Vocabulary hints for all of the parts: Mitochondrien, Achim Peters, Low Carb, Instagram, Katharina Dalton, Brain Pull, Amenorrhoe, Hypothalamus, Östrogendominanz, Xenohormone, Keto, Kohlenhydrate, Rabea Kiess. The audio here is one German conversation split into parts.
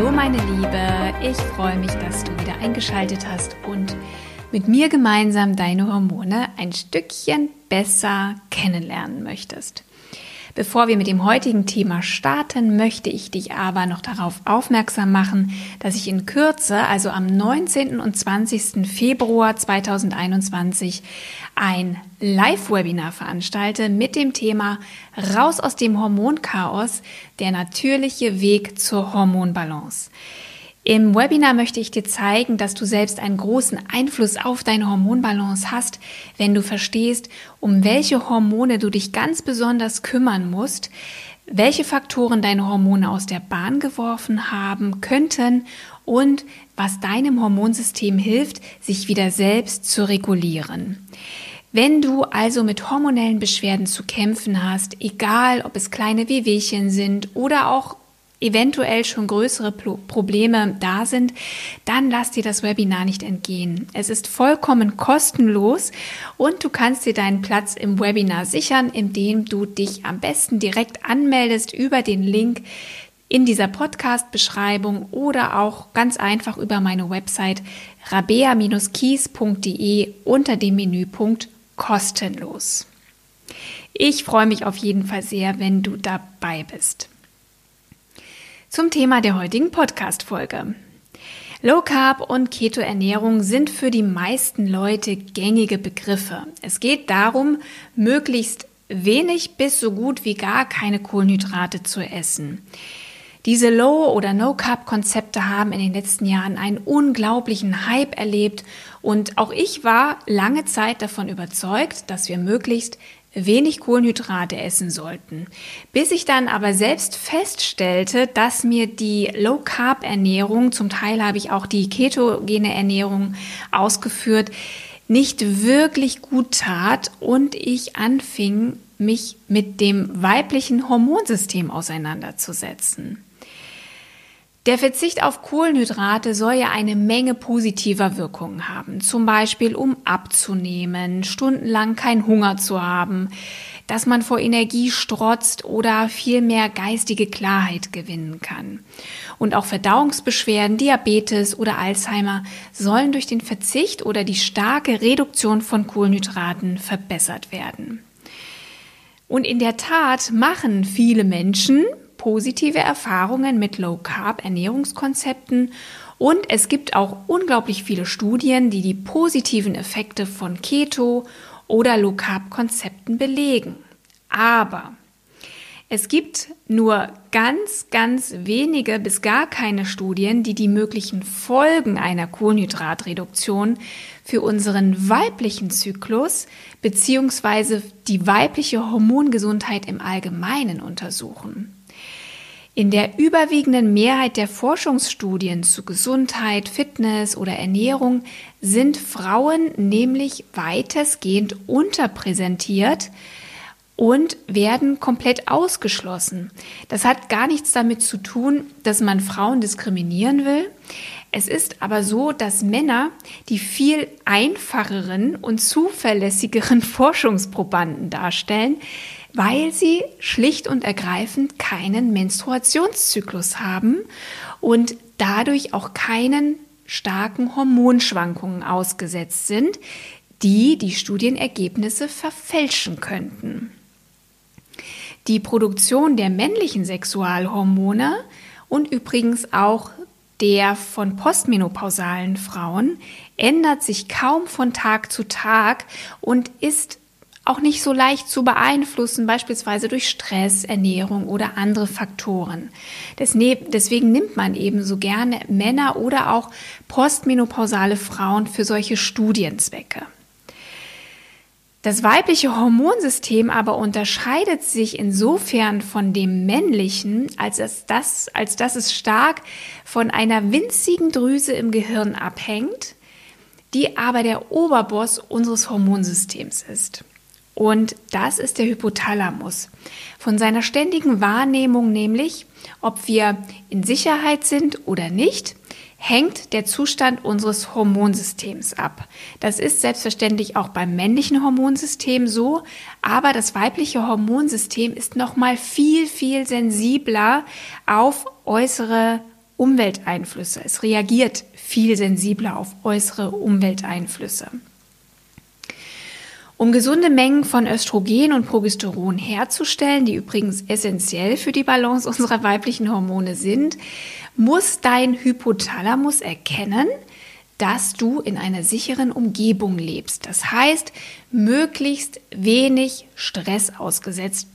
Hallo meine Liebe, ich freue mich, dass du wieder eingeschaltet hast und mit mir gemeinsam deine Hormone ein Stückchen besser kennenlernen möchtest. Bevor wir mit dem heutigen Thema starten, möchte ich dich aber noch darauf aufmerksam machen, dass ich in Kürze, also am 19. und 20. Februar 2021, ein Live-Webinar veranstalte mit dem Thema Raus aus dem Hormonchaos, der natürliche Weg zur Hormonbalance. Im Webinar möchte ich dir zeigen, dass du selbst einen großen Einfluss auf deine Hormonbalance hast, wenn du verstehst, um welche Hormone du dich ganz besonders kümmern musst, welche Faktoren deine Hormone aus der Bahn geworfen haben könnten und was deinem Hormonsystem hilft, sich wieder selbst zu regulieren. Wenn du also mit hormonellen Beschwerden zu kämpfen hast, egal ob es kleine Wehwehchen sind oder auch eventuell schon größere Probleme da sind, dann lass dir das Webinar nicht entgehen. Es ist vollkommen kostenlos und du kannst dir deinen Platz im Webinar sichern, indem du dich am besten direkt anmeldest über den Link in dieser Podcast-Beschreibung oder auch ganz einfach über meine Website rabea-kiess.de unter dem Menüpunkt kostenlos. Ich freue mich auf jeden Fall sehr, wenn du dabei bist. Zum Thema der heutigen Podcast-Folge. Low Carb und Keto-Ernährung sind für die meisten Leute gängige Begriffe. Es geht darum, möglichst wenig bis so gut wie gar keine Kohlenhydrate zu essen. Diese Low- oder No-Carb-Konzepte haben in den letzten Jahren einen unglaublichen Hype erlebt und auch ich war lange Zeit davon überzeugt, dass wir möglichst wenig Kohlenhydrate essen sollten. Bis ich dann aber selbst feststellte, dass mir die Low-Carb-Ernährung, zum Teil habe ich auch die ketogene Ernährung ausgeführt, nicht wirklich gut tat und ich anfing, mich mit dem weiblichen Hormonsystem auseinanderzusetzen. Der Verzicht auf Kohlenhydrate soll ja eine Menge positiver Wirkungen haben, zum Beispiel um abzunehmen, stundenlang keinen Hunger zu haben, dass man vor Energie strotzt oder viel mehr geistige Klarheit gewinnen kann. Und auch Verdauungsbeschwerden, Diabetes oder Alzheimer sollen durch den Verzicht oder die starke Reduktion von Kohlenhydraten verbessert werden. Und in der Tat machen viele Menschen positive Erfahrungen mit Low-Carb-Ernährungskonzepten und es gibt auch unglaublich viele Studien, die die positiven Effekte von Keto- oder Low-Carb-Konzepten belegen. Aber es gibt nur ganz, ganz wenige bis gar keine Studien, die die möglichen Folgen einer Kohlenhydratreduktion für unseren weiblichen Zyklus bzw. die weibliche Hormongesundheit im Allgemeinen untersuchen. In der überwiegenden Mehrheit der Forschungsstudien zu Gesundheit, Fitness oder Ernährung sind Frauen nämlich weitestgehend unterrepräsentiert und werden komplett ausgeschlossen. Das hat gar nichts damit zu tun, dass man Frauen diskriminieren will. Es ist aber so, dass Männer die viel einfacheren und zuverlässigeren Forschungsprobanden darstellen, weil sie schlicht und ergreifend keinen Menstruationszyklus haben und dadurch auch keinen starken Hormonschwankungen ausgesetzt sind, die die Studienergebnisse verfälschen könnten. Die Produktion der männlichen Sexualhormone und übrigens auch der von postmenopausalen Frauen ändert sich kaum von Tag zu Tag und ist auch nicht so leicht zu beeinflussen, beispielsweise durch Stress, Ernährung oder andere Faktoren. Deswegen nimmt man eben so gerne Männer oder auch postmenopausale Frauen für solche Studienzwecke. Das weibliche Hormonsystem aber unterscheidet sich insofern von dem männlichen, als dass es stark von einer winzigen Drüse im Gehirn abhängt, die aber der Oberboss unseres Hormonsystems ist. Und das ist der Hypothalamus. Von seiner ständigen Wahrnehmung nämlich, ob wir in Sicherheit sind oder nicht, hängt der Zustand unseres Hormonsystems ab. Das ist selbstverständlich auch beim männlichen Hormonsystem so, aber das weibliche Hormonsystem ist nochmal viel, viel sensibler auf äußere Umwelteinflüsse. Es reagiert viel sensibler auf äußere Umwelteinflüsse. Um gesunde Mengen von Östrogen und Progesteron herzustellen, die übrigens essentiell für die Balance unserer weiblichen Hormone sind, muss dein Hypothalamus erkennen, dass du in einer sicheren Umgebung lebst. Das heißt, möglichst wenig Stress ausgesetzt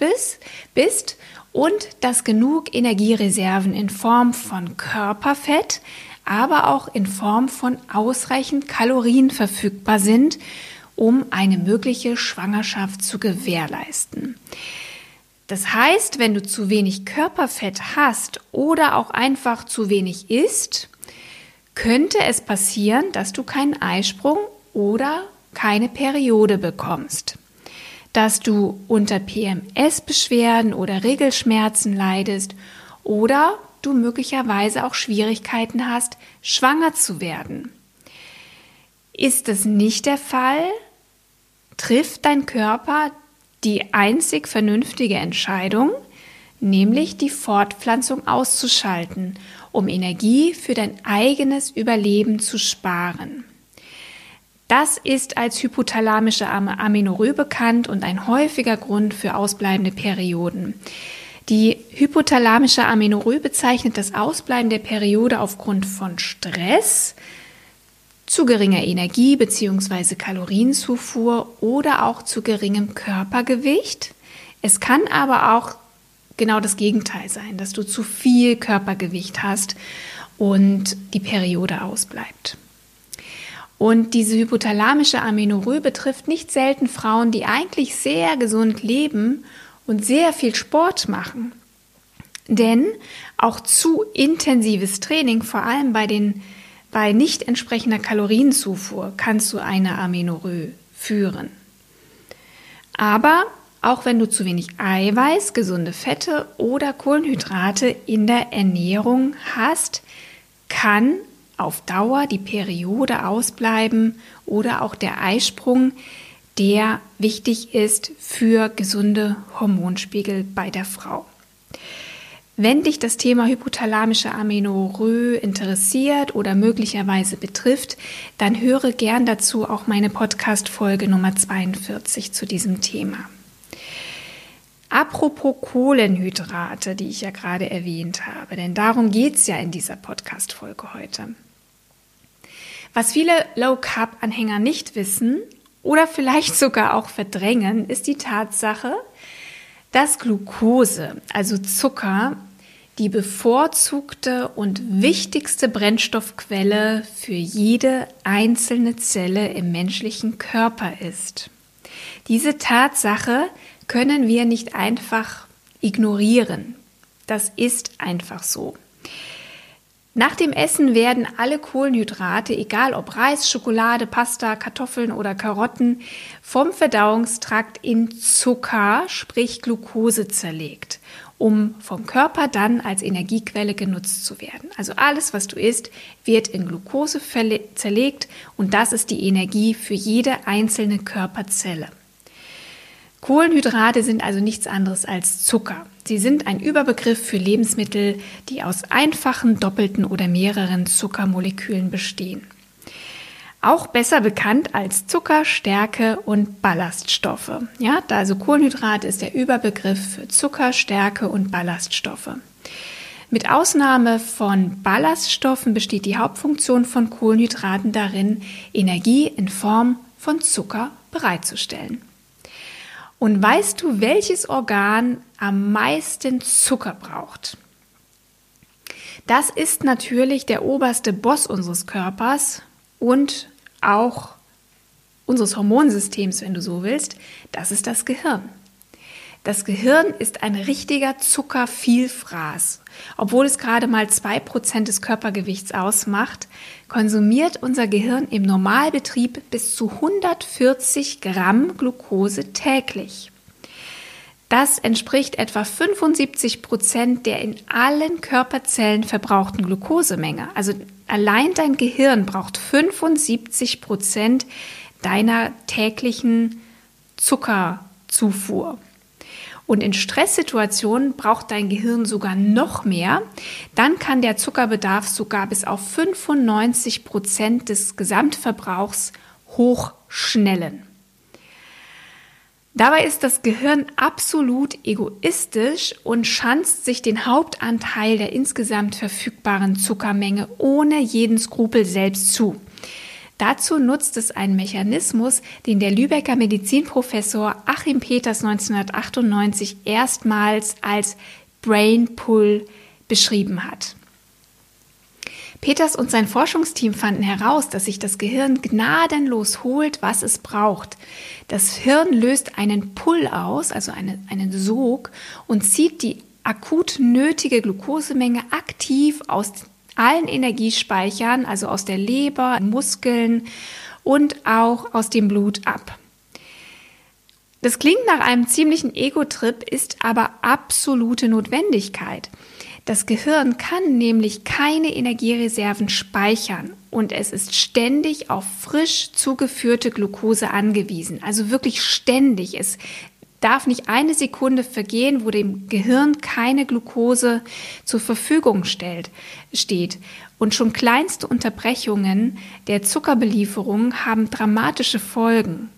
bist und dass genug Energiereserven in Form von Körperfett, aber auch in Form von ausreichend Kalorien verfügbar sind, um eine mögliche Schwangerschaft zu gewährleisten. Das heißt, wenn du zu wenig Körperfett hast oder auch einfach zu wenig isst, könnte es passieren, dass du keinen Eisprung oder keine Periode bekommst, dass du unter PMS-Beschwerden oder Regelschmerzen leidest oder du möglicherweise auch Schwierigkeiten hast, schwanger zu werden. Ist das nicht der Fall, trifft dein Körper die einzig vernünftige Entscheidung, nämlich die Fortpflanzung auszuschalten, um Energie für dein eigenes Überleben zu sparen. Das ist als hypothalamische Amenorrhoe bekannt und ein häufiger Grund für ausbleibende Perioden. Die hypothalamische Amenorrhoe bezeichnet das Ausbleiben der Periode aufgrund von Stress, zu geringer Energie- bzw. Kalorienzufuhr oder auch zu geringem Körpergewicht. Es kann aber auch genau das Gegenteil sein, dass du zu viel Körpergewicht hast und die Periode ausbleibt. Und diese hypothalamische Amenorrhoe betrifft nicht selten Frauen, die eigentlich sehr gesund leben und sehr viel Sport machen. Denn auch zu intensives Training, vor allem bei nicht entsprechender Kalorienzufuhr, kann zu einer Amenorrhoe führen. Aber auch wenn du zu wenig Eiweiß, gesunde Fette oder Kohlenhydrate in der Ernährung hast, kann auf Dauer die Periode ausbleiben oder auch der Eisprung, der wichtig ist für gesunde Hormonspiegel bei der Frau. Wenn dich das Thema hypothalamische Amenorrhoe interessiert oder möglicherweise betrifft, dann höre gern dazu auch meine Podcast-Folge Nummer 42 zu diesem Thema. Apropos Kohlenhydrate, die ich ja gerade erwähnt habe, denn darum geht es ja in dieser Podcast-Folge heute. Was viele Low-Carb-Anhänger nicht wissen oder vielleicht sogar auch verdrängen, ist die Tatsache, dass Glucose, also Zucker, die bevorzugte und wichtigste Brennstoffquelle für jede einzelne Zelle im menschlichen Körper ist. Diese Tatsache können wir nicht einfach ignorieren. Das ist einfach so. Nach dem Essen werden alle Kohlenhydrate, egal ob Reis, Schokolade, Pasta, Kartoffeln oder Karotten, vom Verdauungstrakt in Zucker, sprich Glucose, zerlegt, um vom Körper dann als Energiequelle genutzt zu werden. Also alles, was du isst, wird in Glucose zerlegt und das ist die Energie für jede einzelne Körperzelle. Kohlenhydrate sind also nichts anderes als Zucker. Sie sind ein Überbegriff für Lebensmittel, die aus einfachen, doppelten oder mehreren Zuckermolekülen bestehen. Auch besser bekannt als Zucker, Stärke und Ballaststoffe. Ja, also Kohlenhydrate ist der Überbegriff für Zucker, Stärke und Ballaststoffe. Mit Ausnahme von Ballaststoffen besteht die Hauptfunktion von Kohlenhydraten darin, Energie in Form von Zucker bereitzustellen. Und weißt du, welches Organ am meisten Zucker braucht? Das ist natürlich der oberste Boss unseres Körpers und auch unseres Hormonsystems, wenn du so willst, das ist das Gehirn. Das Gehirn ist ein richtiger Zuckervielfraß. Obwohl es gerade mal 2% des Körpergewichts ausmacht, konsumiert unser Gehirn im Normalbetrieb bis zu 140 Gramm Glucose täglich. Das entspricht etwa 75% der in allen Körperzellen verbrauchten Glucosemenge. Also allein dein Gehirn braucht 75% deiner täglichen Zuckerzufuhr. Und in Stresssituationen braucht dein Gehirn sogar noch mehr. Dann kann der Zuckerbedarf sogar bis auf 95% des Gesamtverbrauchs hochschnellen. Dabei ist das Gehirn absolut egoistisch und schanzt sich den Hauptanteil der insgesamt verfügbaren Zuckermenge ohne jeden Skrupel selbst zu. Dazu nutzt es einen Mechanismus, den der Lübecker Medizinprofessor Achim Peters 1998 erstmals als Brain Pull beschrieben hat. Peters und sein Forschungsteam fanden heraus, dass sich das Gehirn gnadenlos holt, was es braucht. Das Hirn löst einen Pull aus, also einen Sog, und zieht die akut nötige Glukosemenge aktiv aus allen Energiespeichern, also aus der Leber, Muskeln und auch aus dem Blut ab. Das klingt nach einem ziemlichen Ego-Trip, ist aber absolute Notwendigkeit. Das Gehirn kann nämlich keine Energiereserven speichern und es ist ständig auf frisch zugeführte Glucose angewiesen. Also wirklich ständig. Es darf nicht eine Sekunde vergehen, wo dem Gehirn keine Glucose zur Verfügung steht. Und schon kleinste Unterbrechungen der Zuckerbelieferung haben dramatische Folgen.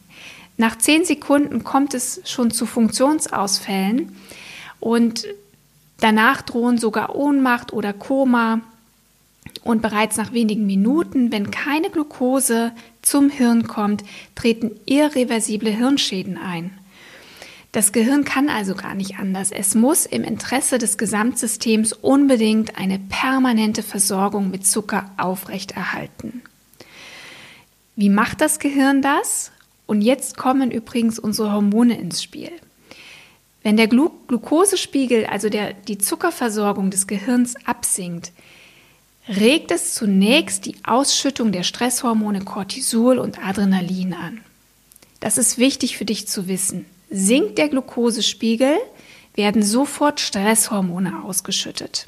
Nach 10 Sekunden kommt es schon zu Funktionsausfällen und danach drohen sogar Ohnmacht oder Koma und bereits nach wenigen Minuten, wenn keine Glucose zum Hirn kommt, treten irreversible Hirnschäden ein. Das Gehirn kann also gar nicht anders. Es muss im Interesse des Gesamtsystems unbedingt eine permanente Versorgung mit Zucker aufrechterhalten. Wie macht das Gehirn das? Und jetzt kommen übrigens unsere Hormone ins Spiel. Wenn der Glukosespiegel, also die Zuckerversorgung des Gehirns absinkt, regt es zunächst die Ausschüttung der Stresshormone Cortisol und Adrenalin an. Das ist wichtig für dich zu wissen. Sinkt der Glukosespiegel, werden sofort Stresshormone ausgeschüttet.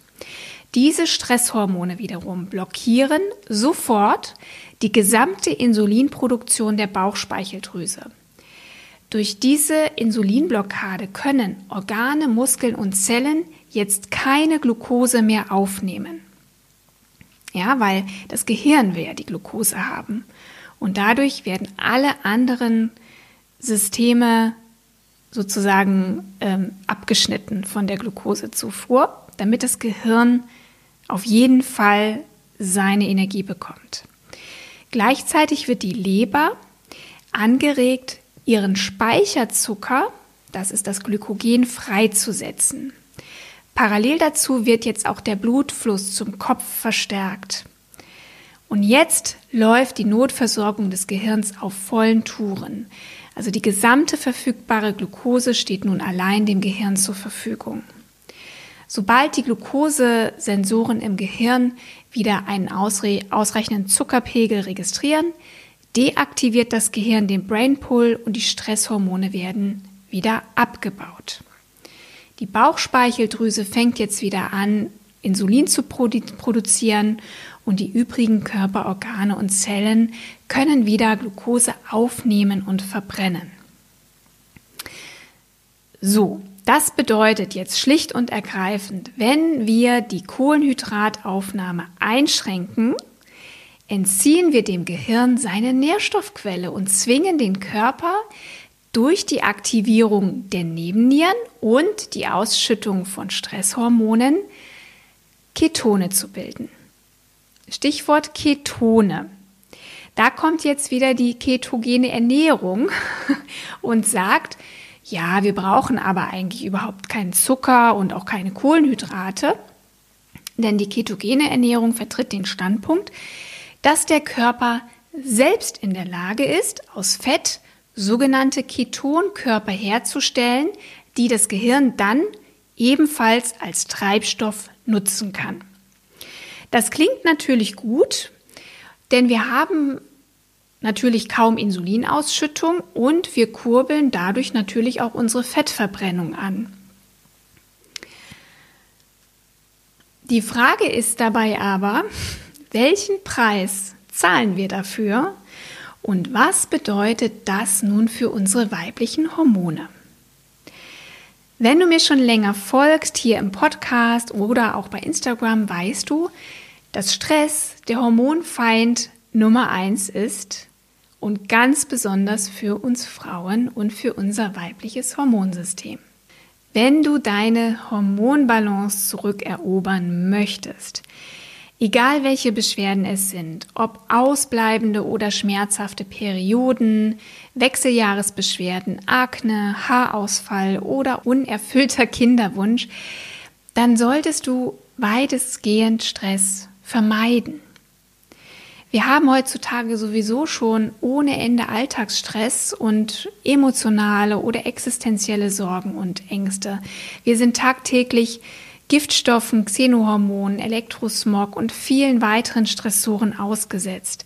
Diese Stresshormone wiederum blockieren sofort die gesamte Insulinproduktion der Bauchspeicheldrüse. Durch diese Insulinblockade können Organe, Muskeln und Zellen jetzt keine Glucose mehr aufnehmen. Ja, weil das Gehirn will ja die Glucose haben. Und dadurch werden alle anderen Systeme sozusagen abgeschnitten von der Glucosezufuhr, damit das Gehirn auf jeden Fall seine Energie bekommt. Gleichzeitig wird die Leber angeregt, ihren Speicherzucker, das ist das Glykogen, freizusetzen. Parallel dazu wird jetzt auch der Blutfluss zum Kopf verstärkt. Und jetzt läuft die Notversorgung des Gehirns auf vollen Touren. Also die gesamte verfügbare Glucose steht nun allein dem Gehirn zur Verfügung. Sobald die Glukosesensoren im Gehirn wieder einen ausreichenden Zuckerpegel registrieren, deaktiviert das Gehirn den Brain Pull und die Stresshormone werden wieder abgebaut. Die Bauchspeicheldrüse fängt jetzt wieder an, Insulin zu produzieren und die übrigen Körperorgane und Zellen können wieder Glucose aufnehmen und verbrennen. So, das bedeutet jetzt schlicht und ergreifend, wenn wir die Kohlenhydrataufnahme einschränken, entziehen wir dem Gehirn seine Nährstoffquelle und zwingen den Körper durch die Aktivierung der Nebennieren und die Ausschüttung von Stresshormonen Ketone zu bilden. Stichwort Ketone. Da kommt jetzt wieder die ketogene Ernährung und sagt, ja, wir brauchen aber eigentlich überhaupt keinen Zucker und auch keine Kohlenhydrate, denn die ketogene Ernährung vertritt den Standpunkt, dass der Körper selbst in der Lage ist, aus Fett sogenannte Ketonkörper herzustellen, die das Gehirn dann ebenfalls als Treibstoff nutzen kann. Das klingt natürlich gut, denn wir haben natürlich kaum Insulinausschüttung und wir kurbeln dadurch natürlich auch unsere Fettverbrennung an. Die Frage ist dabei aber, welchen Preis zahlen wir dafür und was bedeutet das nun für unsere weiblichen Hormone? Wenn du mir schon länger folgst, hier im Podcast oder auch bei Instagram, weißt du, dass Stress der Hormonfeind Nummer 1 ist und ganz besonders für uns Frauen und für unser weibliches Hormonsystem. Wenn du deine Hormonbalance zurückerobern möchtest, egal welche Beschwerden es sind, ob ausbleibende oder schmerzhafte Perioden, Wechseljahresbeschwerden, Akne, Haarausfall oder unerfüllter Kinderwunsch, dann solltest du weitestgehend Stress vermeiden. Wir haben heutzutage sowieso schon ohne Ende Alltagsstress und emotionale oder existenzielle Sorgen und Ängste. Wir sind tagtäglich Giftstoffen, Xenohormonen, Elektrosmog und vielen weiteren Stressoren ausgesetzt.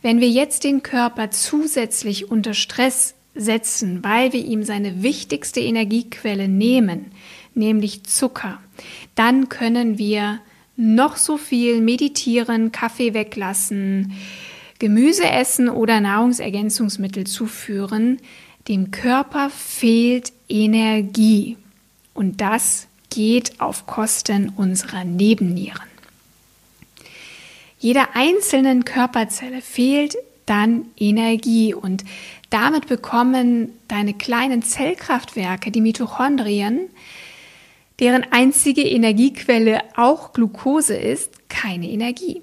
Wenn wir jetzt den Körper zusätzlich unter Stress setzen, weil wir ihm seine wichtigste Energiequelle nehmen, nämlich Zucker, dann können wir noch so viel meditieren, Kaffee weglassen, Gemüse essen oder Nahrungsergänzungsmittel zuführen. Dem Körper fehlt Energie und das geht auf Kosten unserer Nebennieren. Jeder einzelnen Körperzelle fehlt dann Energie und damit bekommen deine kleinen Zellkraftwerke, die Mitochondrien, deren einzige Energiequelle auch Glucose ist, keine Energie.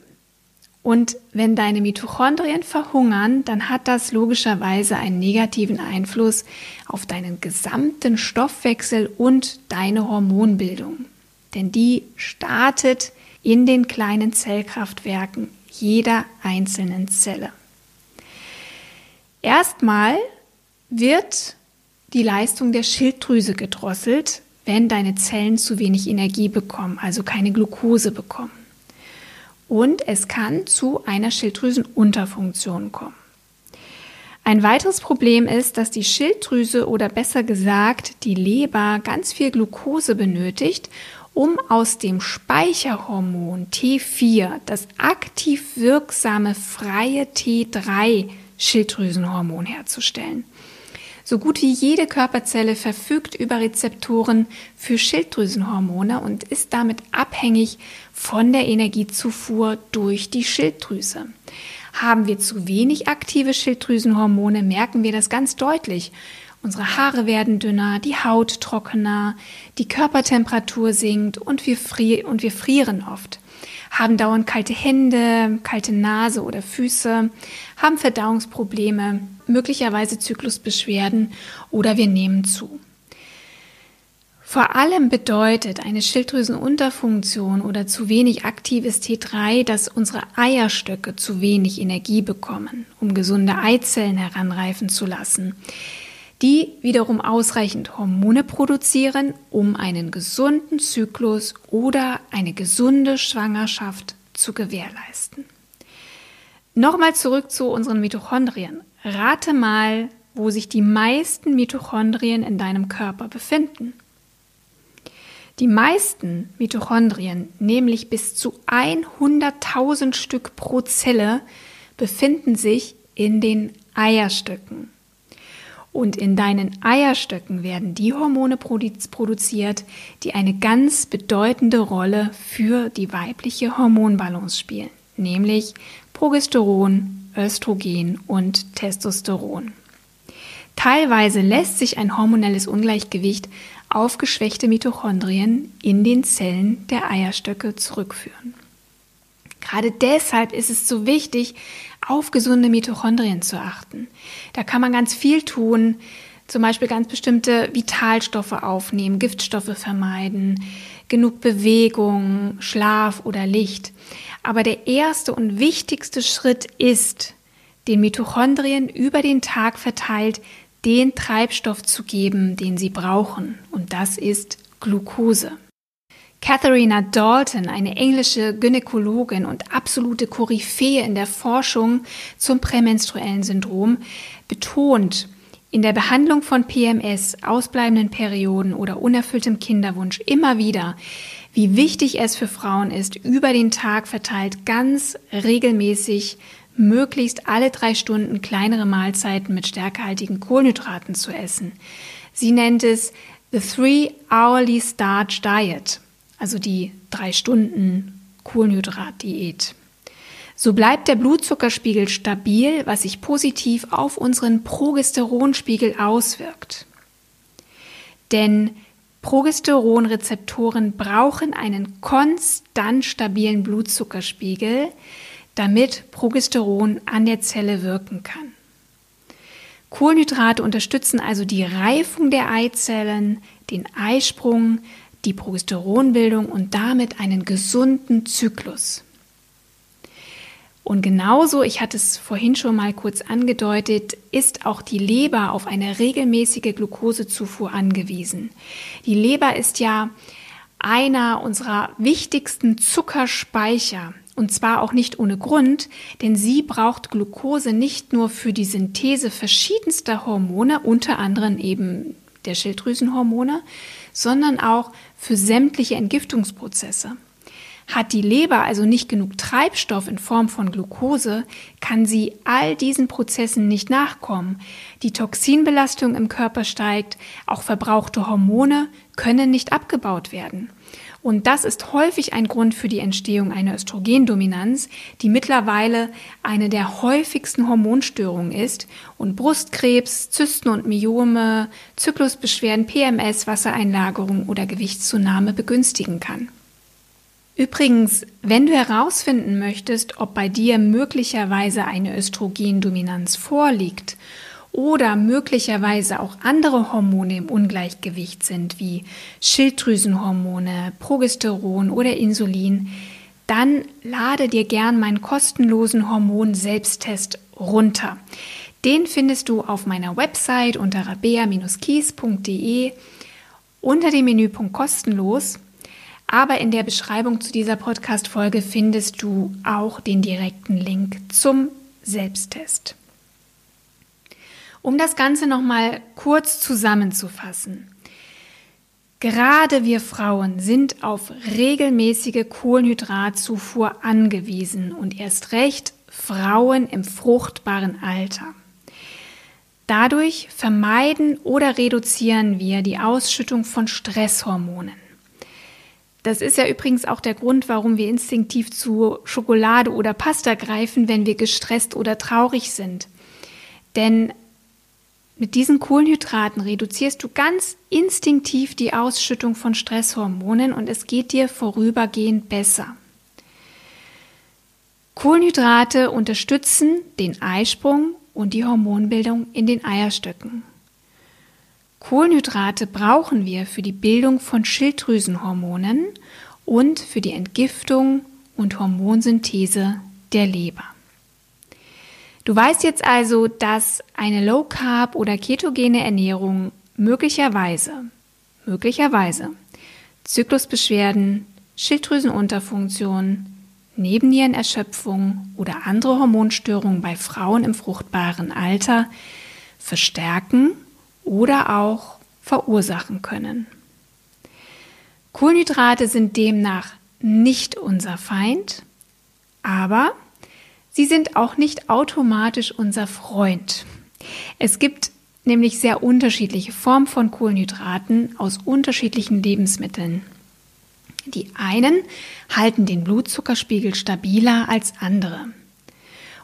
Und wenn deine Mitochondrien verhungern, dann hat das logischerweise einen negativen Einfluss auf deinen gesamten Stoffwechsel und deine Hormonbildung. Denn die startet in den kleinen Zellkraftwerken jeder einzelnen Zelle. Erstmal wird die Leistung der Schilddrüse gedrosselt, wenn deine Zellen zu wenig Energie bekommen, also keine Glucose bekommen. Und es kann zu einer Schilddrüsenunterfunktion kommen. Ein weiteres Problem ist, dass die Schilddrüse oder besser gesagt die Leber ganz viel Glucose benötigt, um aus dem Speicherhormon T4 das aktiv wirksame freie T3-Schilddrüsenhormon herzustellen. So gut wie jede Körperzelle verfügt über Rezeptoren für Schilddrüsenhormone und ist damit abhängig von der Energiezufuhr durch die Schilddrüse. Haben wir zu wenig aktive Schilddrüsenhormone, merken wir das ganz deutlich. Unsere Haare werden dünner, die Haut trockener, die Körpertemperatur sinkt und wir frieren oft. Haben dauernd kalte Hände, kalte Nase oder Füße, haben Verdauungsprobleme, möglicherweise Zyklusbeschwerden oder wir nehmen zu. Vor allem bedeutet eine Schilddrüsenunterfunktion oder zu wenig aktives T3, dass unsere Eierstöcke zu wenig Energie bekommen, um gesunde Eizellen heranreifen zu lassen, die wiederum ausreichend Hormone produzieren, um einen gesunden Zyklus oder eine gesunde Schwangerschaft zu gewährleisten. Nochmal zurück zu unseren Mitochondrien. Rate mal, wo sich die meisten Mitochondrien in deinem Körper befinden. Die meisten Mitochondrien, nämlich bis zu 100.000 Stück pro Zelle, befinden sich in den Eierstöcken. Und in deinen Eierstöcken werden die Hormone produziert, die eine ganz bedeutende Rolle für die weibliche Hormonbalance spielen, nämlich Progesteron, Östrogen und Testosteron. Teilweise lässt sich ein hormonelles Ungleichgewicht auf geschwächte Mitochondrien in den Zellen der Eierstöcke zurückführen. Gerade deshalb ist es so wichtig, auf gesunde Mitochondrien zu achten. Da kann man ganz viel tun, zum Beispiel ganz bestimmte Vitalstoffe aufnehmen, Giftstoffe vermeiden, genug Bewegung, Schlaf oder Licht. Aber der erste und wichtigste Schritt ist, den Mitochondrien über den Tag verteilt den Treibstoff zu geben, den sie brauchen. Und das ist Glucose. Katharina Dalton, eine englische Gynäkologin und absolute Koryphäe in der Forschung zum prämenstruellen Syndrom, betont, in der Behandlung von PMS, ausbleibenden Perioden oder unerfülltem Kinderwunsch immer wieder, wie wichtig es für Frauen ist, über den Tag verteilt ganz regelmäßig möglichst alle 3 Stunden kleinere Mahlzeiten mit stärkehaltigen Kohlenhydraten zu essen. Sie nennt es The 3-Hourly Starch Diet, also die 3 Stunden Kohlenhydratdiät. So bleibt der Blutzuckerspiegel stabil, was sich positiv auf unseren Progesteronspiegel auswirkt. Denn Progesteronrezeptoren brauchen einen konstant stabilen Blutzuckerspiegel, damit Progesteron an der Zelle wirken kann. Kohlenhydrate unterstützen also die Reifung der Eizellen, den Eisprung, die Progesteronbildung und damit einen gesunden Zyklus. Und genauso, ich hatte es vorhin schon mal kurz angedeutet, ist auch die Leber auf eine regelmäßige Glukosezufuhr angewiesen. Die Leber ist ja einer unserer wichtigsten Zuckerspeicher. Und zwar auch nicht ohne Grund, denn sie braucht Glukose nicht nur für die Synthese verschiedenster Hormone, unter anderem eben der Schilddrüsenhormone, sondern auch für sämtliche Entgiftungsprozesse. Hat die Leber also nicht genug Treibstoff in Form von Glukose, kann sie all diesen Prozessen nicht nachkommen. Die Toxinbelastung im Körper steigt, auch verbrauchte Hormone können nicht abgebaut werden. Und das ist häufig ein Grund für die Entstehung einer Östrogendominanz, die mittlerweile eine der häufigsten Hormonstörungen ist und Brustkrebs, Zysten und Myome, Zyklusbeschwerden, PMS, Wassereinlagerung oder Gewichtszunahme begünstigen kann. Übrigens, wenn du herausfinden möchtest, ob bei dir möglicherweise eine Östrogendominanz vorliegt oder möglicherweise auch andere Hormone im Ungleichgewicht sind, wie Schilddrüsenhormone, Progesteron oder Insulin, dann lade dir gern meinen kostenlosen Hormon-Selbsttest runter. Den findest du auf meiner Website unter rabea-kiess.de unter dem Menüpunkt kostenlos. Aber in der Beschreibung zu dieser Podcast-Folge findest du auch den direkten Link zum Selbsttest. Um das Ganze nochmal kurz zusammenzufassen. Gerade wir Frauen sind auf regelmäßige Kohlenhydratzufuhr angewiesen und erst recht Frauen im fruchtbaren Alter. Dadurch vermeiden oder reduzieren wir die Ausschüttung von Stresshormonen. Das ist ja übrigens auch der Grund, warum wir instinktiv zu Schokolade oder Pasta greifen, wenn wir gestresst oder traurig sind. Denn mit diesen Kohlenhydraten reduzierst du ganz instinktiv die Ausschüttung von Stresshormonen und es geht dir vorübergehend besser. Kohlenhydrate unterstützen den Eisprung und die Hormonbildung in den Eierstöcken. Kohlenhydrate brauchen wir für die Bildung von Schilddrüsenhormonen und für die Entgiftung und Hormonsynthese der Leber. Du weißt jetzt also, dass eine Low Carb oder ketogene Ernährung möglicherweise Zyklusbeschwerden, Schilddrüsenunterfunktion, Nebennierenerschöpfung oder andere Hormonstörungen bei Frauen im fruchtbaren Alter verstärken oder auch verursachen können. Kohlenhydrate sind demnach nicht unser Feind, aber sie sind auch nicht automatisch unser Freund. Es gibt nämlich sehr unterschiedliche Formen von Kohlenhydraten aus unterschiedlichen Lebensmitteln. Die einen halten den Blutzuckerspiegel stabiler als andere.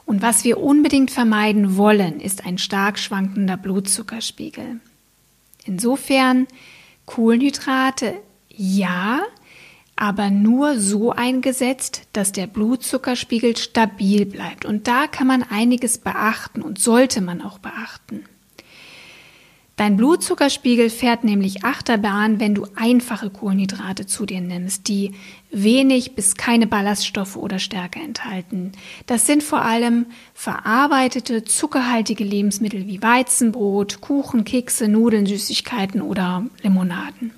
Und was wir unbedingt vermeiden wollen, ist ein stark schwankender Blutzuckerspiegel. Insofern Kohlenhydrate ja, aber nur so eingesetzt, dass der Blutzuckerspiegel stabil bleibt. Und da kann man einiges beachten und sollte man auch beachten. Dein Blutzuckerspiegel fährt nämlich Achterbahn, wenn du einfache Kohlenhydrate zu dir nimmst, die wenig bis keine Ballaststoffe oder Stärke enthalten. Das sind vor allem verarbeitete, zuckerhaltige Lebensmittel wie Weizenbrot, Kuchen, Kekse, Nudeln, Süßigkeiten oder Limonaden.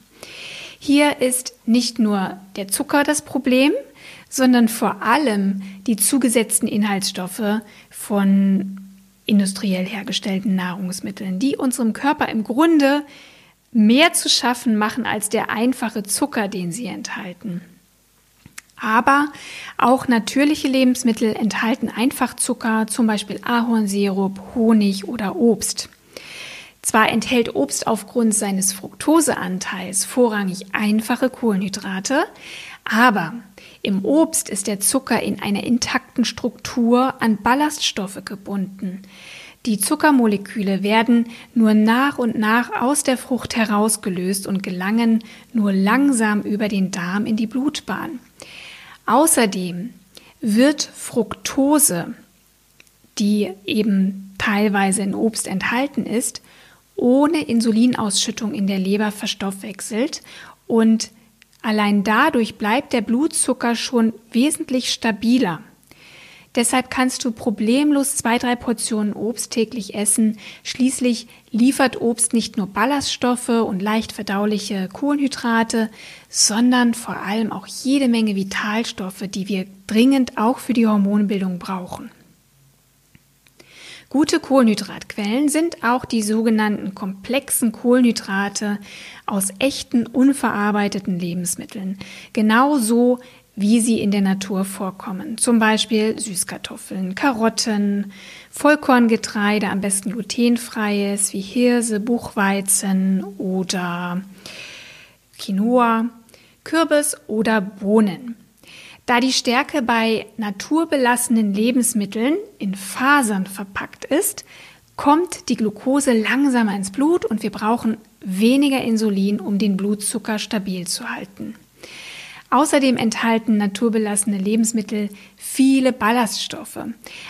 Hier ist nicht nur der Zucker das Problem, sondern vor allem die zugesetzten Inhaltsstoffe von industriell hergestellten Nahrungsmitteln, die unserem Körper im Grunde mehr zu schaffen machen als der einfache Zucker, den sie enthalten. Aber auch natürliche Lebensmittel enthalten Einfachzucker, zum Beispiel Ahornsirup, Honig oder Obst. Zwar enthält Obst aufgrund seines Fructoseanteils vorrangig einfache Kohlenhydrate, aber im Obst ist der Zucker in einer intakten Struktur an Ballaststoffe gebunden. Die Zuckermoleküle werden nur nach und nach aus der Frucht herausgelöst und gelangen nur langsam über den Darm in die Blutbahn. Außerdem wird Fructose, die eben teilweise in Obst enthalten ist, ohne Insulinausschüttung in der Leber verstoffwechselt und allein dadurch bleibt der Blutzucker schon wesentlich stabiler. Deshalb kannst du problemlos 2-3 Portionen Obst täglich essen. Schließlich liefert Obst nicht nur Ballaststoffe und leicht verdauliche Kohlenhydrate, sondern vor allem auch jede Menge Vitalstoffe, die wir dringend auch für die Hormonbildung brauchen. Gute Kohlenhydratquellen sind auch die sogenannten komplexen Kohlenhydrate aus echten, unverarbeiteten Lebensmitteln, genauso wie sie in der Natur vorkommen. Zum Beispiel Süßkartoffeln, Karotten, Vollkorngetreide, am besten glutenfreies wie Hirse, Buchweizen oder Quinoa, Kürbis oder Bohnen. Da die Stärke bei naturbelassenen Lebensmitteln in Fasern verpackt ist, kommt die Glucose langsamer ins Blut und wir brauchen weniger Insulin, um den Blutzucker stabil zu halten. Außerdem enthalten naturbelassene Lebensmittel viele Ballaststoffe.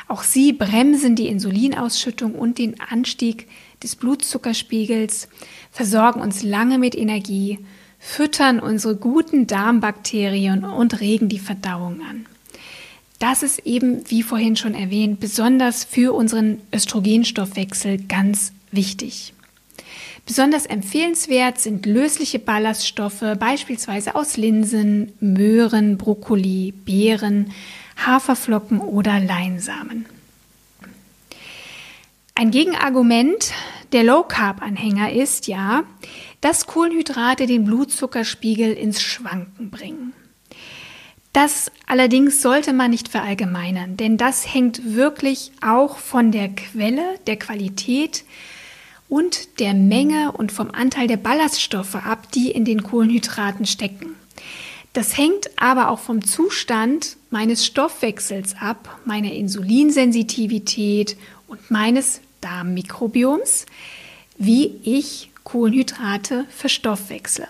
Auch sie bremsen die Insulinausschüttung und den Anstieg des Blutzuckerspiegels, versorgen uns lange mit Energie, füttern unsere guten Darmbakterien und regen die Verdauung an. Das ist eben, wie vorhin schon erwähnt, besonders für unseren Östrogenstoffwechsel ganz wichtig. Besonders empfehlenswert sind lösliche Ballaststoffe, beispielsweise aus Linsen, Möhren, Brokkoli, Beeren, Haferflocken oder Leinsamen. Ein Gegenargument der Low-Carb-Anhänger ist ja, dass Kohlenhydrate den Blutzuckerspiegel ins Schwanken bringen. Das allerdings sollte man nicht verallgemeinern, denn das hängt wirklich auch von der Quelle, der Qualität und der Menge und vom Anteil der Ballaststoffe ab, die in den Kohlenhydraten stecken. Das hängt aber auch vom Zustand meines Stoffwechsels ab, meiner Insulinsensitivität und meines Darmmikrobioms, wie ich Kohlenhydrate verstoffwechsle.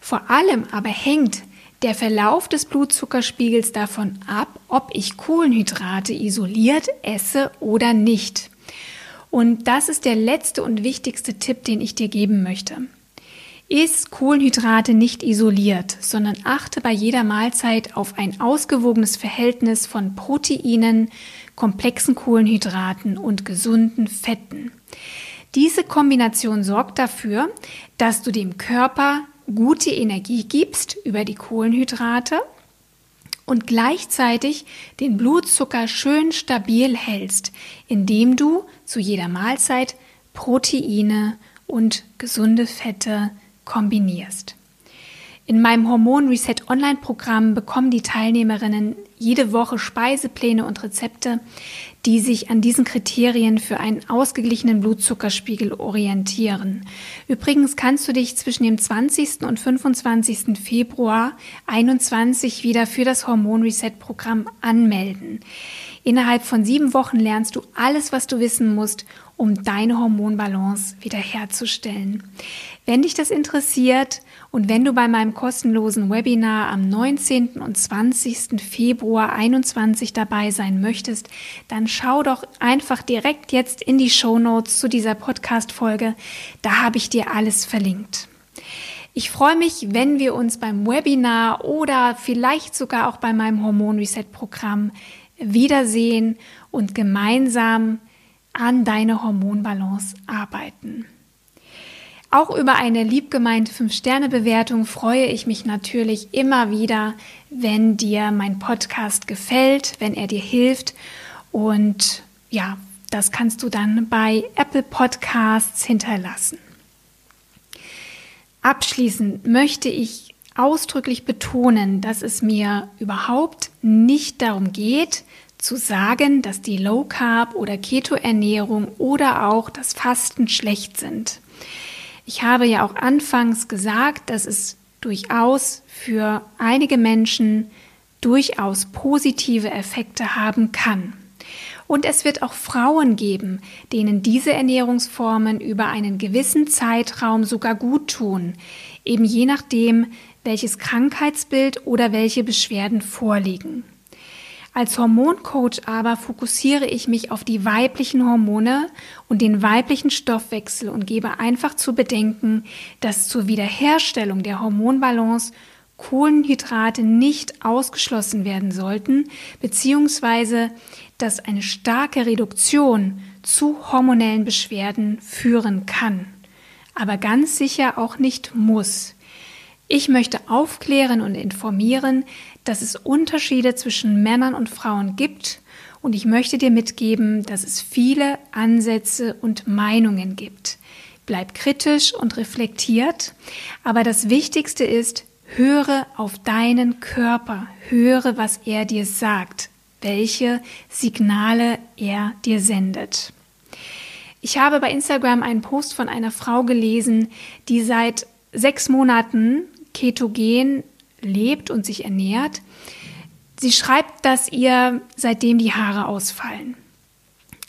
Vor allem aber hängt der Verlauf des Blutzuckerspiegels davon ab, ob ich Kohlenhydrate isoliert esse oder nicht. Und das ist der letzte und wichtigste Tipp, den ich dir geben möchte. Iss Kohlenhydrate nicht isoliert, sondern achte bei jeder Mahlzeit auf ein ausgewogenes Verhältnis von Proteinen, komplexen Kohlenhydraten und gesunden Fetten. Diese Kombination sorgt dafür, dass du dem Körper gute Energie gibst über die Kohlenhydrate und gleichzeitig den Blutzucker schön stabil hältst, indem du zu jeder Mahlzeit Proteine und gesunde Fette kombinierst. In meinem Hormon Reset Online Programm bekommen die Teilnehmerinnen jede Woche Speisepläne und Rezepte, die sich an diesen Kriterien für einen ausgeglichenen Blutzuckerspiegel orientieren. Übrigens kannst du dich zwischen dem 20. und 25. Februar 2021 wieder für das Hormon Reset Programm anmelden. Innerhalb von 7 Wochen lernst du alles, was du wissen musst, um deine Hormonbalance wiederherzustellen. Wenn dich das interessiert und wenn du bei meinem kostenlosen Webinar am 19. und 20. Februar 2021 dabei sein möchtest, dann schau doch einfach direkt jetzt in die Shownotes zu dieser Podcast-Folge. Da habe ich dir alles verlinkt. Ich freue mich, wenn wir uns beim Webinar oder vielleicht sogar auch bei meinem Hormon Reset Programm wiedersehen und gemeinsam an deine Hormonbalance arbeiten. Auch über eine liebgemeinte 5-Sterne-Bewertung freue ich mich natürlich immer wieder, wenn dir mein Podcast gefällt, wenn er dir hilft. Und ja, das kannst du dann bei Apple Podcasts hinterlassen. Abschließend möchte ich ausdrücklich betonen, dass es mir überhaupt nicht darum geht, zu sagen, dass die Low Carb oder Keto-Ernährung oder auch das Fasten schlecht sind. Ich habe ja auch anfangs gesagt, dass es durchaus für einige Menschen durchaus positive Effekte haben kann. Und es wird auch Frauen geben, denen diese Ernährungsformen über einen gewissen Zeitraum sogar gut tun, eben je nachdem, welches Krankheitsbild oder welche Beschwerden vorliegen. Als Hormoncoach aber fokussiere ich mich auf die weiblichen Hormone und den weiblichen Stoffwechsel und gebe einfach zu bedenken, dass zur Wiederherstellung der Hormonbalance Kohlenhydrate nicht ausgeschlossen werden sollten, beziehungsweise dass eine starke Reduktion zu hormonellen Beschwerden führen kann, aber ganz sicher auch nicht muss. Ich möchte aufklären und informieren, dass es Unterschiede zwischen Männern und Frauen gibt, und ich möchte dir mitgeben, dass es viele Ansätze und Meinungen gibt. Bleib kritisch und reflektiert, aber das Wichtigste ist, höre auf deinen Körper, höre, was er dir sagt, welche Signale er dir sendet. Ich habe bei Instagram einen Post von einer Frau gelesen, die seit 6 Monaten ketogen lebt und sich ernährt. Sie schreibt, dass ihr seitdem die Haare ausfallen.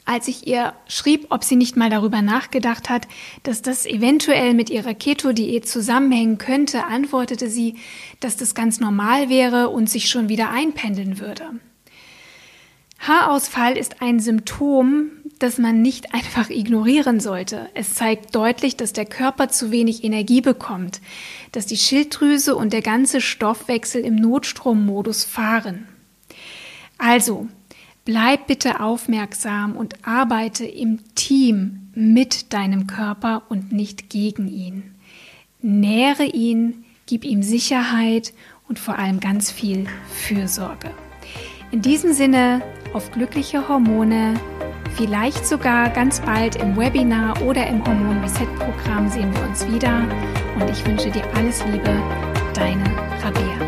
Als ich ihr schrieb, ob sie nicht mal darüber nachgedacht hat, dass das eventuell mit ihrer Keto-Diät zusammenhängen könnte, antwortete sie, dass das ganz normal wäre und sich schon wieder einpendeln würde. Haarausfall ist ein Symptom, das man nicht einfach ignorieren sollte. Es zeigt deutlich, dass der Körper zu wenig Energie bekommt, dass die Schilddrüse und der ganze Stoffwechsel im Notstrommodus fahren. Also, bleib bitte aufmerksam und arbeite im Team mit deinem Körper und nicht gegen ihn. Nähre ihn, gib ihm Sicherheit und vor allem ganz viel Fürsorge. In diesem Sinne, auf glückliche Hormone, vielleicht sogar ganz bald im Webinar oder im Hormon Reset Programm sehen wir uns wieder, und ich wünsche dir alles Liebe, deine Rabea.